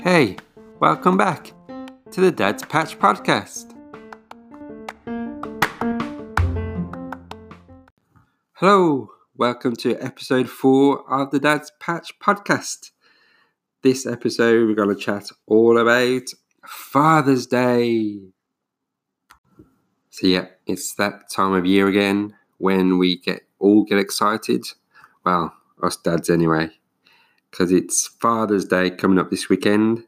Hey, welcome back to the Dad's Patch Podcast. Hello, welcome to episode 4 of the Dad's Patch Podcast. This episode we're going to chat all about Father's Day. So yeah, it's that time of year again when we all get excited. Well, us dads anyway, because it's Father's Day coming up this weekend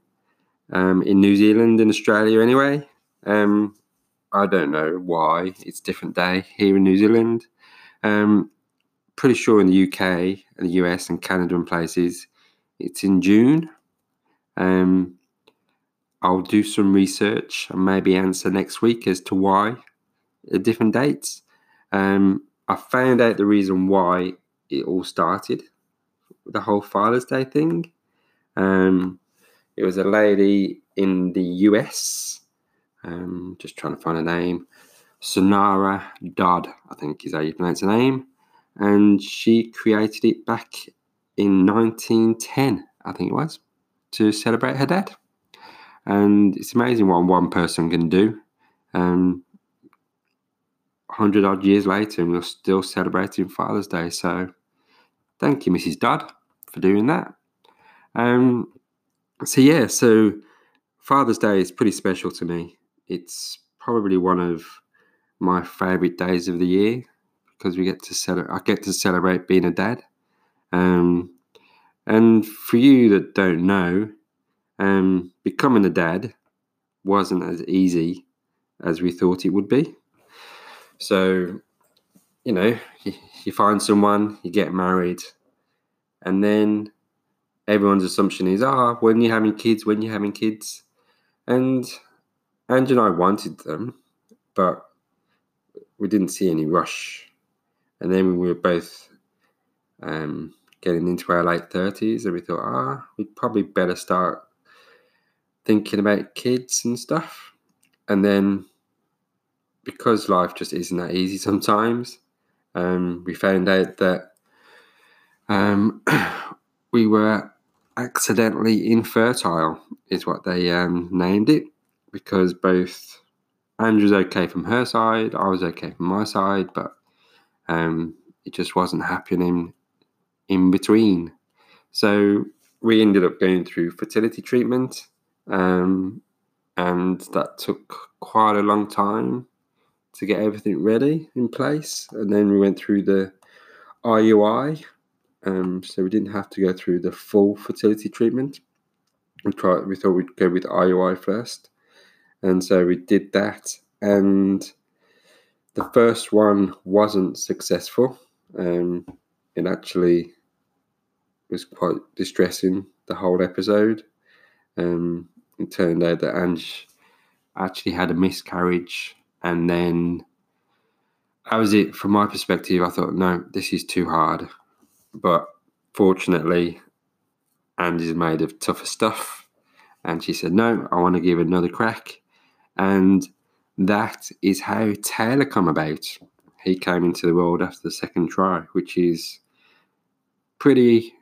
in New Zealand and Australia anyway. I don't know why it's a different day here in New Zealand. Pretty sure in the UK and the US and Canada and places, it's in June. I'll do some research and maybe answer next week as to why different dates. I found out the reason why it all started, the whole Father's Day thing. It was a lady in the US, just trying to find her name, Sonara Dodd, I think is how you pronounce her name. And she created it back in 1910, I think it was, to celebrate her dad. And it's amazing what one person can do. 100 odd years later and we're still celebrating Father's Day, so thank you, Mrs. Dodd, for doing that. So Father's Day is pretty special to me. It's probably one of my favourite days of the year because I get to celebrate being a dad. And for you that don't know, becoming a dad wasn't as easy as we thought it would be. So, you know, you find someone, you get married, and then everyone's assumption is, when you're having kids. And Andrew and I wanted them, but we didn't see any rush. And then we were both getting into our late 30s, and we thought, we'd probably better start thinking about kids and stuff. And then, because life just isn't that easy sometimes, we found out that we were accidentally infertile, is what they named it, because both Andrew's okay from her side, I was okay from my side, but it just wasn't happening in between. So we ended up going through fertility treatment, and that took quite a long time to get everything ready in place. And then we went through the IUI, so we didn't have to go through the full fertility treatment. We thought we'd go with IUI first, and so we did that, and the first one wasn't successful. It actually was quite distressing, the whole episode. It turned out that Ange actually had a miscarriage. And then that was it. From my perspective, I thought, no, this is too hard. But fortunately, Angie's made of tougher stuff. And she said, no, I want to give it another crack. And that is how Taylor came about. He came into the world after the second try, which is pretty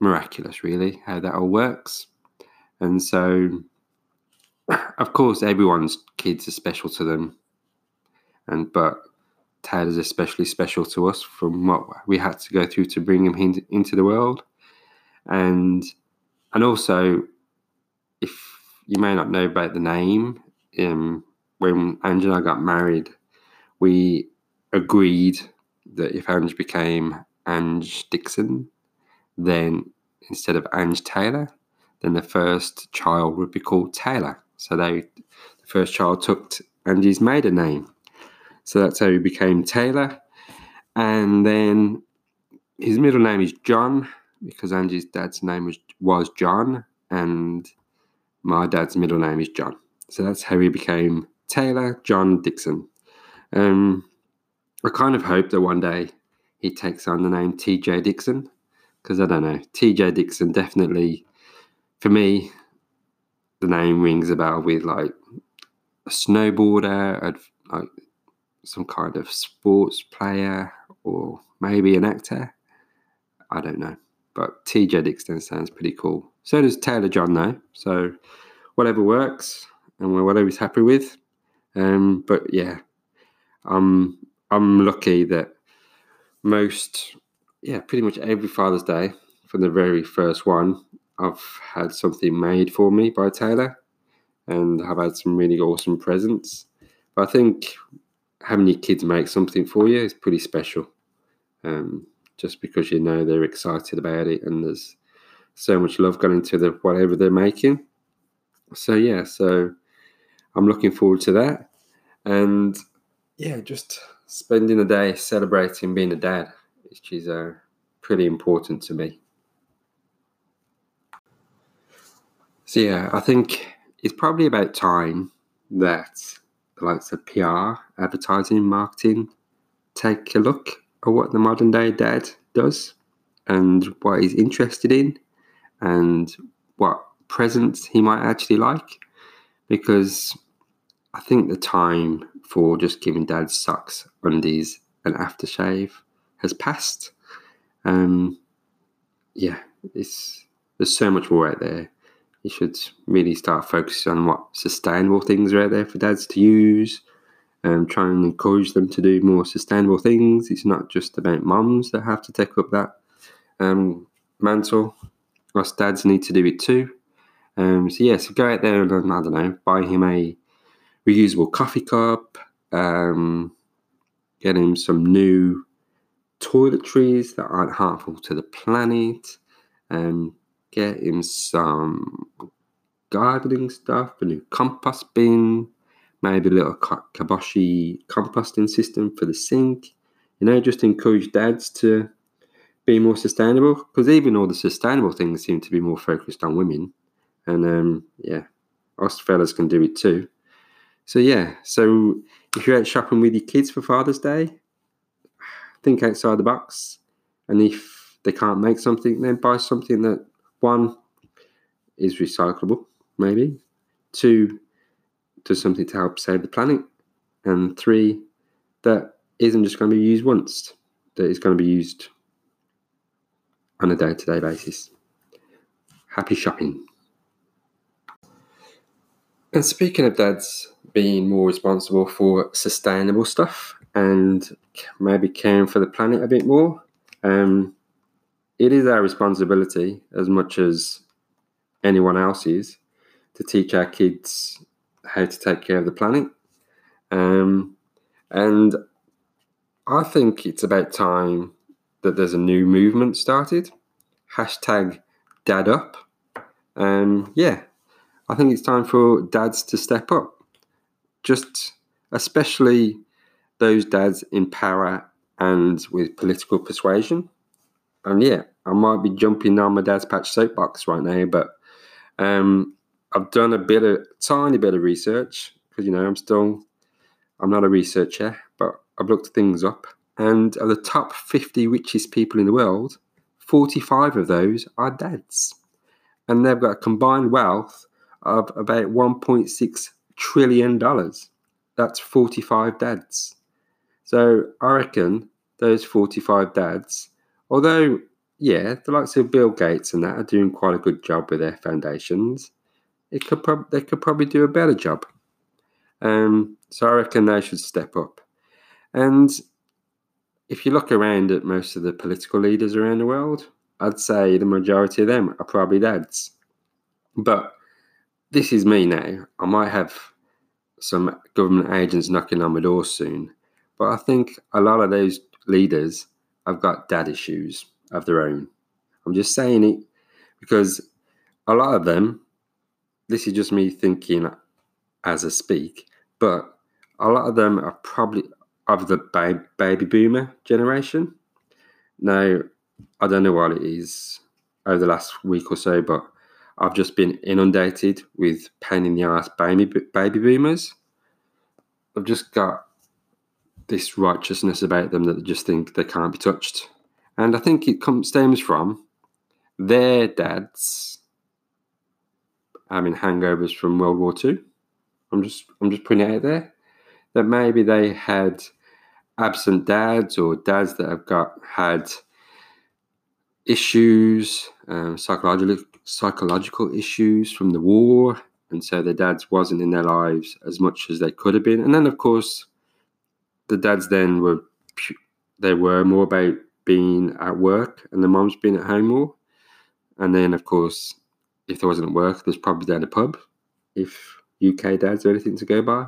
miraculous, really, how that all works. And so, of course, everyone's kids are special to them. But Taylor's especially special to us from what we had to go through to bring him into the world. And also, if you may not know about the name, when Ange and I got married, we agreed that if Ange became Ange Dixon, then instead of Ange Taylor, then the first child would be called Taylor. So the first child took Ange's maiden name. So that's how he became Taylor. And then his middle name is John, because Angie's dad's name was John, and my dad's middle name is John. So that's how he became Taylor John Dixon. I kind of hope that one day he takes on the name TJ Dixon, because I don't know. TJ Dixon definitely, for me, the name rings a bell with like a snowboarder, some kind of sports player, or maybe an actor. I don't know. But TJ Dixon sounds pretty cool. So does Taylor John, though. So whatever works and whatever he's happy with. But yeah, I'm lucky that pretty much every Father's Day from the very first one, I've had something made for me by Taylor and I've had some really awesome presents. But I think having your kids make something for you is pretty special. Just because you know they're excited about it and there's so much love going into the whatever they're making. So yeah, so I'm looking forward to that. And yeah, just spending the day celebrating being a dad, which is pretty important to me. So yeah, I think it's probably about time that the likes of PR, advertising, marketing, take a look at what the modern day dad does and what he's interested in and what presents he might actually like, because I think the time for just giving dad socks, undies and aftershave has passed. There's so much more out there. You should really start focusing on what sustainable things are out there for dads to use and try and encourage them to do more sustainable things. It's not just about mums that have to take up that mantle. Us dads need to do it too. So go out there and, I don't know, buy him a reusable coffee cup, get him some new toiletries that aren't harmful to the planet, get him some gardening stuff, a new compost bin, maybe a little kiboshi composting system for the sink. You know, just encourage dads to be more sustainable, because even all the sustainable things seem to be more focused on women. And us fellas can do it too. So yeah, so if you're out shopping with your kids for Father's Day, think outside the box. And if they can't make something, then buy something that, one, is recyclable, maybe. Two, does something to help save the planet. And three, that isn't just going to be used once. That is going to be used on a day-to-day basis. Happy shopping. And speaking of dads being more responsible for sustainable stuff and maybe caring for the planet a bit more, it is our responsibility as much as anyone else's to teach our kids how to take care of the planet. And I think it's about time that there's a new movement started. #DadUp. I think it's time for dads to step up. Just especially those dads in power and with political persuasion. And yeah, I might be jumping on my dad's patch soapbox right now, but I've done a tiny bit of research, because, you know, I'm not a researcher, but I've looked things up. And of the top 50 richest people in the world, 45 of those are dads. And they've got a combined wealth of about $1.6 trillion. That's 45 dads. So I reckon those 45 dads, although, yeah, the likes of Bill Gates and that are doing quite a good job with their foundations, they could probably do a better job. So I reckon they should step up. And if you look around at most of the political leaders around the world, I'd say the majority of them are probably dads. But this is me now. I might have some government agents knocking on my door soon. But I think a lot of those leaders have got dad issues of their own. I'm just saying it because a lot of them, this is just me thinking as I speak, but a lot of them are probably of the baby boomer generation. Now, I don't know what it is over the last week or so, but I've just been inundated with pain in the ass baby boomers. I've just got this righteousness about them that they just think they can't be touched. And I think it stems from their dads having hangovers from World War II. I'm just putting it out there that maybe they had absent dads or dads that had issues, psychological issues from the war, and so their dads wasn't in their lives as much as they could have been. And then, of course, the dads then were more about being at work and the mom's been at home more. And then, of course, if there wasn't at work, there's probably down the pub, if UK dads are anything to go by,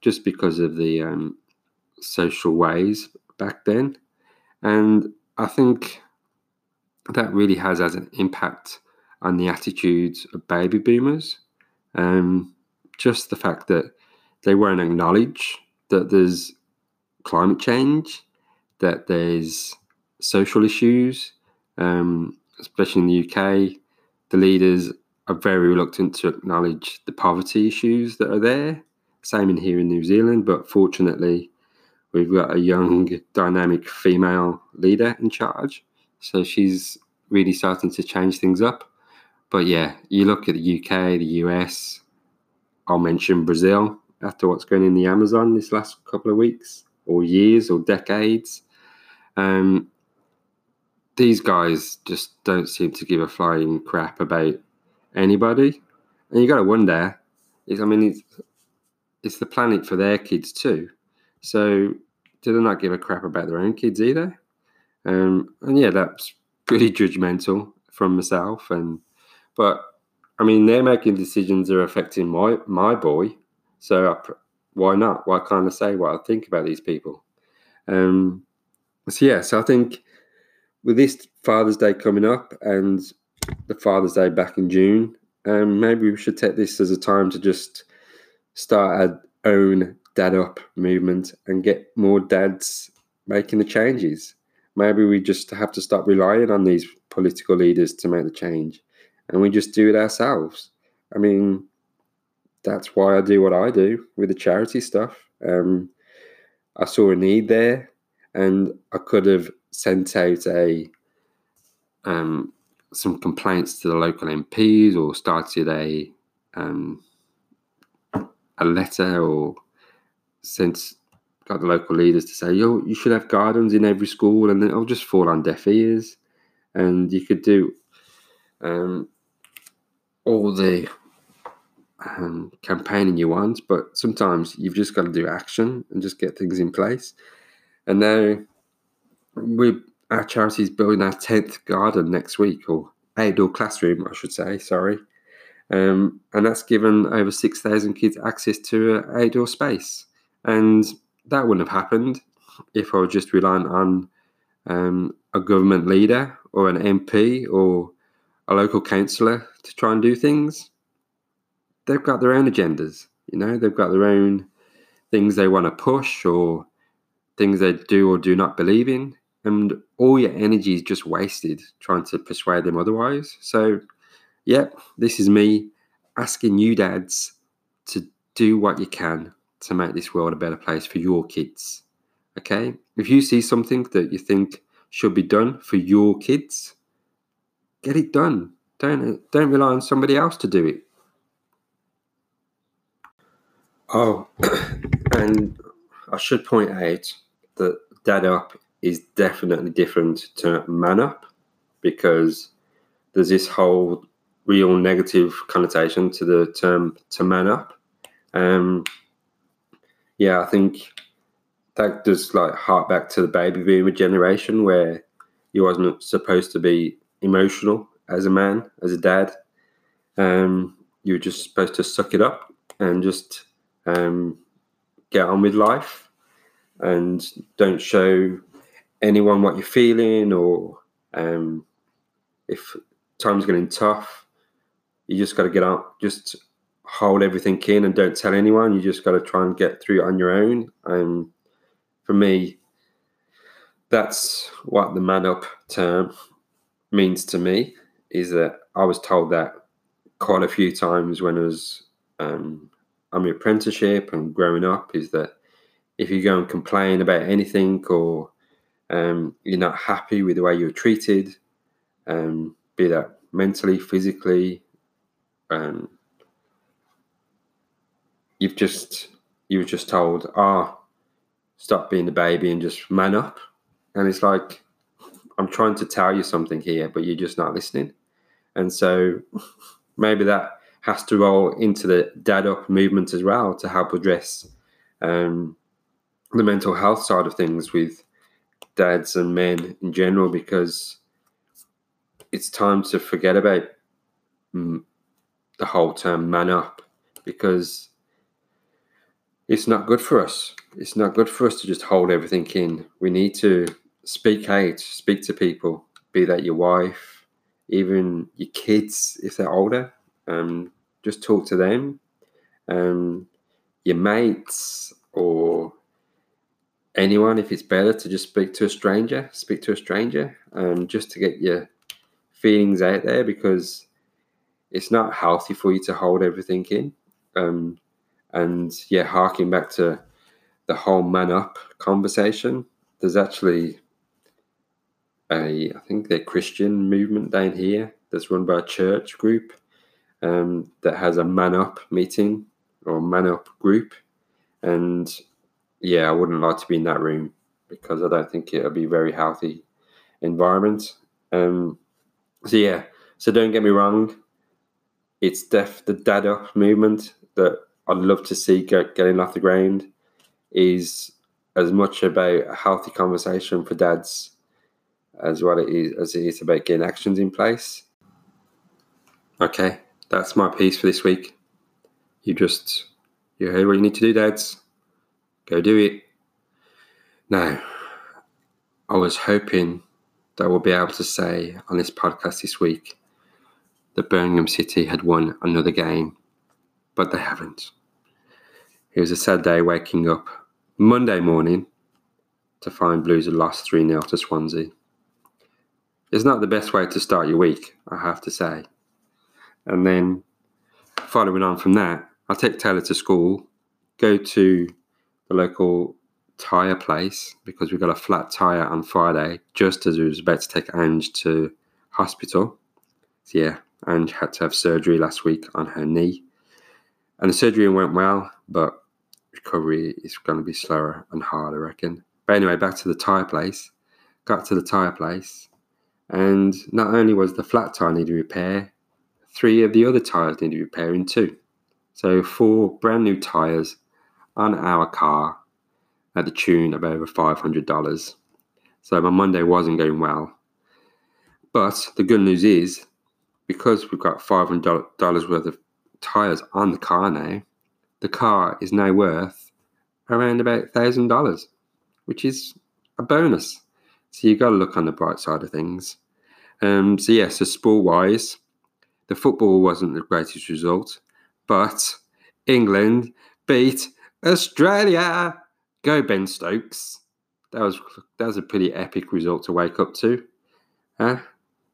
just because of the social ways back then. And I think that really has an impact on the attitudes of baby boomers. Just the fact that they won't acknowledge that there's climate change, that there's social issues, especially in the UK. The leaders are very reluctant to acknowledge the poverty issues that are there. Same in here in New Zealand, but fortunately, we've got a young, dynamic female leader in charge. So she's really starting to change things up. But yeah, you look at the UK, the US, I'll mention Brazil after what's going in the Amazon this last couple of weeks or years or decades. These guys just don't seem to give a flying crap about anybody. And you got to wonder, it's the planet for their kids too. So do they not give a crap about their own kids either? And yeah, that's pretty judgmental from myself. But they're making decisions that are affecting my boy. So why not? Why can't I say what I think about these people? So I think with this Father's Day coming up and the Father's Day back in June, maybe we should take this as a time to just start our own Dad Up movement and get more dads making the changes. Maybe we just have to stop relying on these political leaders to make the change, and we just do it ourselves. That's why I do what I do with the charity stuff. I saw a need there, and I could have sent out some complaints to the local MPs or started a letter or got the local leaders to say, "Yo, you should have gardens in every school," and then I'll just fall on deaf ears. And you could do all the campaigning you want, but sometimes you've just got to do action and just get things in place. And now our charity's building our 10th garden next week, or outdoor classroom, I should say, sorry. And that's given over 6,000 kids access to an outdoor space. And that wouldn't have happened if I was just relying on a government leader or an MP or a local councillor to try and do things. They've got their own agendas, they've got their own things they want to push or things they do or do not believe in. And all your energy is just wasted trying to persuade them otherwise. So, this is me asking you dads to do what you can to make this world a better place for your kids. Okay? If you see something that you think should be done for your kids, get it done. Don't rely on somebody else to do it. Oh, and I should point out that Dad Up is definitely different to Man Up, because there's this whole real negative connotation to the term to man up. I think that does hark back to the baby boomer generation, where you wasn't supposed to be emotional as a man, as a dad. You were just supposed to suck it up and just get on with life and don't show anyone what you're feeling, or if time's getting tough, you just got to get out, just hold everything in and don't tell anyone. You just got to try and get through it on your own. For me, that's what the Man Up term means to me, is that I was told that quite a few times when I was on my apprenticeship and growing up, is that if you go and complain about anything or you're not happy with the way you're treated, be that mentally, physically, you were just told, stop being a baby and just man up. And it's like, I'm trying to tell you something here, but you're just not listening. And so maybe that has to roll into the Dad Up movement as well to help address the mental health side of things with dads and men in general, because it's time to forget about the whole term man up, because it's not good for us. It's not good for us to just hold everything in. We need to speak out, speak to people, be that your wife, even your kids if they're older. Just talk to them, your mates, or anyone. If it's better to just speak to a stranger, just to get your feelings out there, because it's not healthy for you to hold everything in. And yeah, harking back to the whole man up conversation, there's actually I think the Christian movement down here that's run by a church group that has a man up meeting or man up group. And yeah, I wouldn't like to be in that room, because I don't think it'll be a very healthy environment. So don't get me wrong. It's the Dad Up movement that I'd love to see getting off the ground is as much about a healthy conversation for dads as what it is about getting actions in place. Okay, that's my piece for this week. You heard what you need to do, dads. Go do it. Now, I was hoping that we'll be able to say on this podcast this week that Birmingham City had won another game, but they haven't. It was a sad day waking up Monday morning to find Blues had lost 3-0 to Swansea. It's not the best way to start your week, I have to say. And then, following on from that, I take Taylor to school, go to the local tyre place, because we got a flat tyre on Friday, just as we was about to take Ange to hospital. So yeah, Ange had to have surgery last week on her knee. And the surgery went well, but recovery is going to be slower and harder, I reckon. But anyway, back to the tyre place. Got to the tyre place, and not only was the flat tyre needed repair, 3 of the other tyres needed repairing too. So 4 brand new tyres on our car at the tune of over $500. So my Monday wasn't going well. But the good news is, because we've got $500 worth of tyres on the car now, the car is now worth around about $1,000, which is a bonus. So you've got to look on the bright side of things. So sport-wise, the football wasn't the greatest result, but England beat Australia. Go Ben Stokes. That was a pretty epic result to wake up to.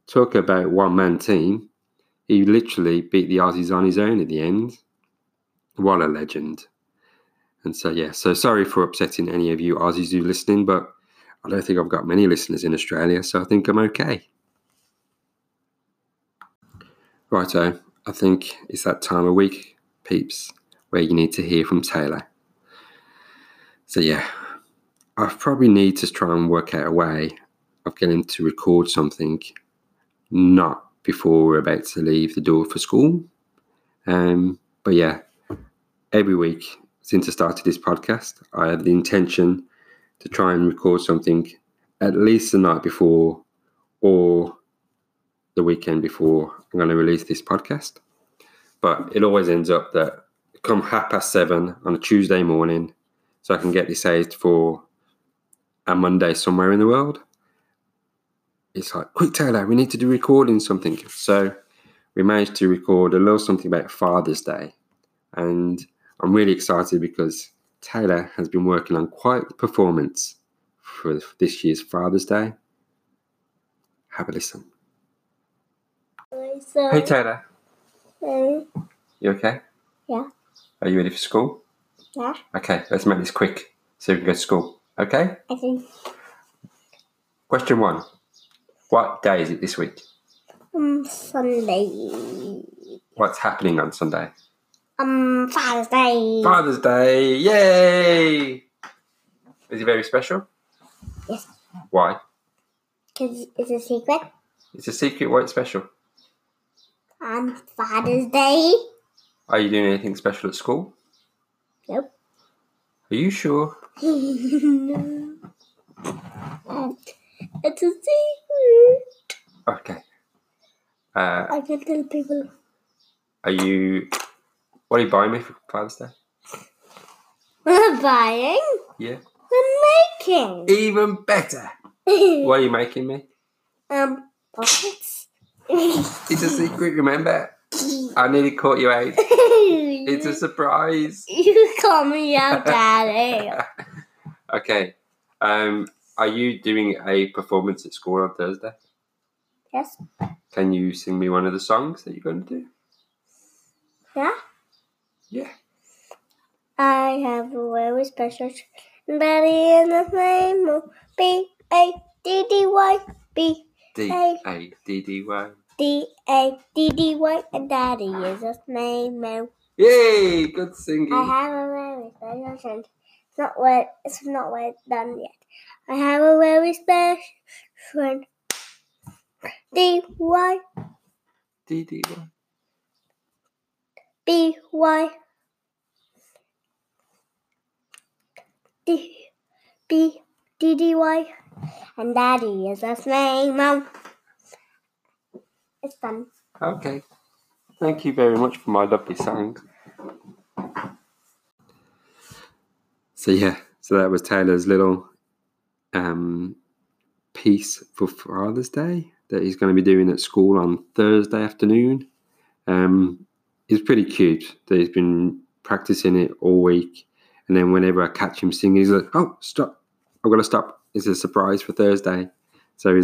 Talk about one-man team. He literally beat the Aussies on his own at the end. What a legend. And so, yeah, so sorry for upsetting any of you Aussies who are listening, but I don't think I've got many listeners in Australia, so I think I'm okay. Righto, I think it's that time of week, peeps, where you need to hear from Taylor. So yeah, I probably need to try and work out a way of getting to record something not before we're about to leave the door for school. But yeah, every week since I started this podcast, I have the intention to try and record something at least the night before or the weekend before I'm going to release this podcast. But it always ends up that come 7:30 on a Tuesday morning, so I can get this out for a Monday somewhere in the world. It's like, quick Taylor, we need to do recording something. So we managed to record a little something about Father's Day. And I'm really excited because Taylor has been working on quite the performance for this year's Father's Day. Have a listen. So, hey Taylor. Hey. You okay? Yeah. Are you ready for school? Yeah. Okay, let's make this quick so we can go to school. Okay? Okay. Question 1. What day is it this week? Sunday. What's happening on Sunday? Father's Day. Father's Day, yay! Is it very special? Yes. Why? Because it's a secret. It's a secret why it's special. On Father's Day. Are you doing anything special at school? Nope. Are you sure? No. It's a secret. Okay. I can tell people. What are you buying me for Father's Day? We're buying. Yeah. We're making. Even better. What are you making me? Pockets. It's a secret, remember? I nearly caught you out. It's a surprise. You call me out, Daddy. Okay. Are you doing a performance at school on Thursday? Yes. Can you sing me one of the songs that you're going to do? Yeah. Yeah. I have a very special daddy in the name of B-A-D-D-Y. B-A-D-D-Y. D-A-D-D-Y. And daddy is his name. Yay! Good singing. I have a very special chant. It's not well done yet. I have a very special friend. D-Y. D-D-Y. B-Y. D-B-D-D-Y. And daddy is his name. It's done. Okay. Thank you very much for my lovely song. So that was Taylor's little piece for Father's Day that he's going to be doing at school on Thursday afternoon. It's pretty cute that he's been practicing it all week. And then whenever I catch him singing, he's like, oh, stop. I've got to stop. It's a surprise for Thursday. So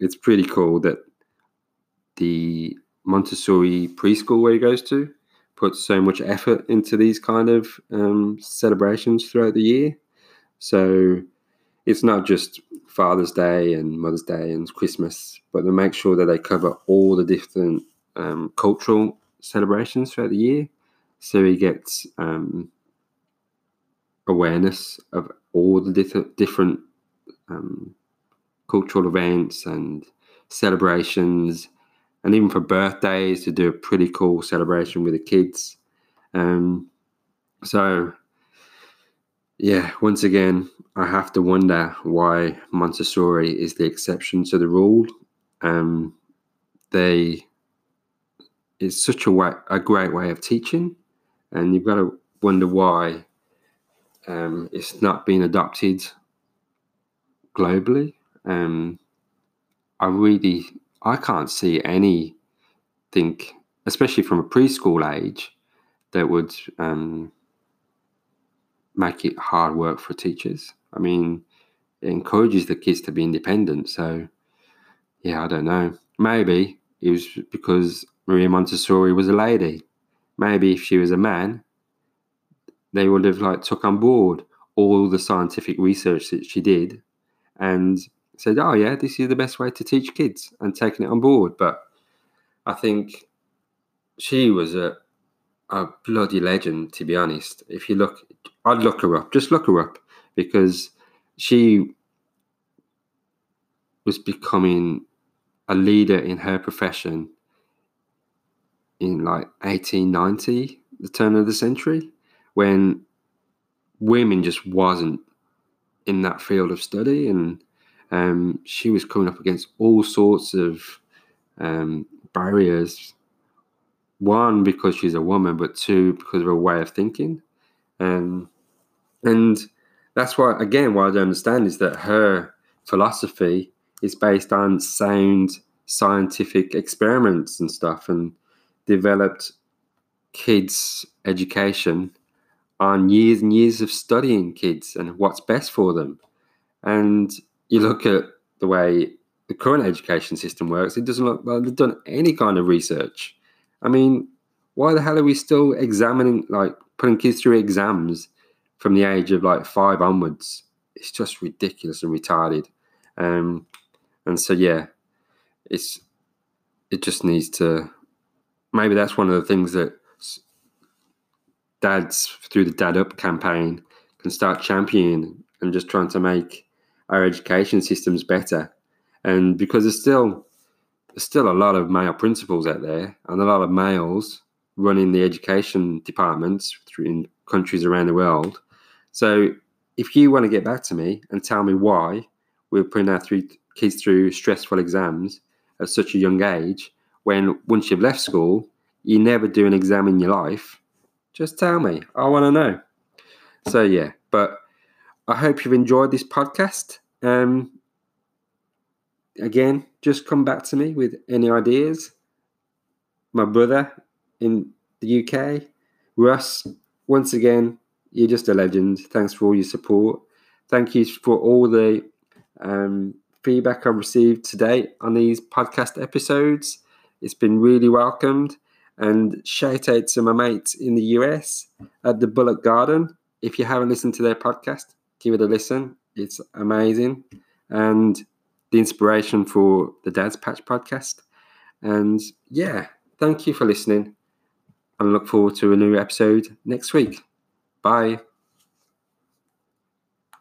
it's pretty cool that the Montessori preschool where he goes to puts so much effort into these kind of celebrations throughout the year. So it's not just Father's Day and Mother's Day and Christmas, but they make sure that they cover all the different cultural celebrations throughout the year. So he gets awareness of all the different cultural events and celebrations, and even for birthdays, to do a pretty cool celebration with the kids. Once again, I have to wonder why Montessori is the exception to the rule. It's such a great way of teaching, and you've got to wonder why it's not being adopted globally. I can't see anything, especially from a preschool age, that would make it hard work for teachers. I mean, it encourages the kids to be independent. So, I don't know. Maybe it was because Maria Montessori was a lady. Maybe if she was a man, they would have took on board all the scientific research that she did and said, oh yeah, this is the best way to teach kids, and taking it on board. But I think she was a bloody legend, to be honest. If you look, I'd look her up, because she was becoming a leader in her profession in 1890, the turn of the century, when women just wasn't in that field of study. And she was coming up against all sorts of barriers. One, because she's a woman, but two, because of her way of thinking. And that's why, again, what I don't understand is that her philosophy is based on sound scientific experiments and stuff, and developed kids' education on years and years of studying kids and what's best for them. And you look at the way the current education system works, it doesn't look like they've done any kind of research. I mean, why the hell are we still examining, putting kids through exams from the age of 5 onwards? It's just ridiculous and retarded. It just needs to, maybe that's one of the things that dads, through the Dad Up campaign, can start championing and just trying to make our education systems better. And because there's still a lot of male principals out there and a lot of males running the education departments in countries around the world. So if you want to get back to me and tell me why we're putting our three kids through stressful exams at such a young age, when once you've left school, you never do an exam in your life, just tell me. I want to know. So, yeah, but I hope you've enjoyed this podcast. Again, just come back to me with any ideas. My brother in the UK, Russ, once again, you're just a legend. Thanks for all your support. Thank you for all the feedback I've received today on these podcast episodes. It's been really welcomed. And shout out to my mates in the US at the Bullet Garden. If you haven't listened to their podcast, give it a listen. It's amazing. And the inspiration for the Dad's Patch podcast. And yeah, thank you for listening. And look forward to a new episode next week. Bye.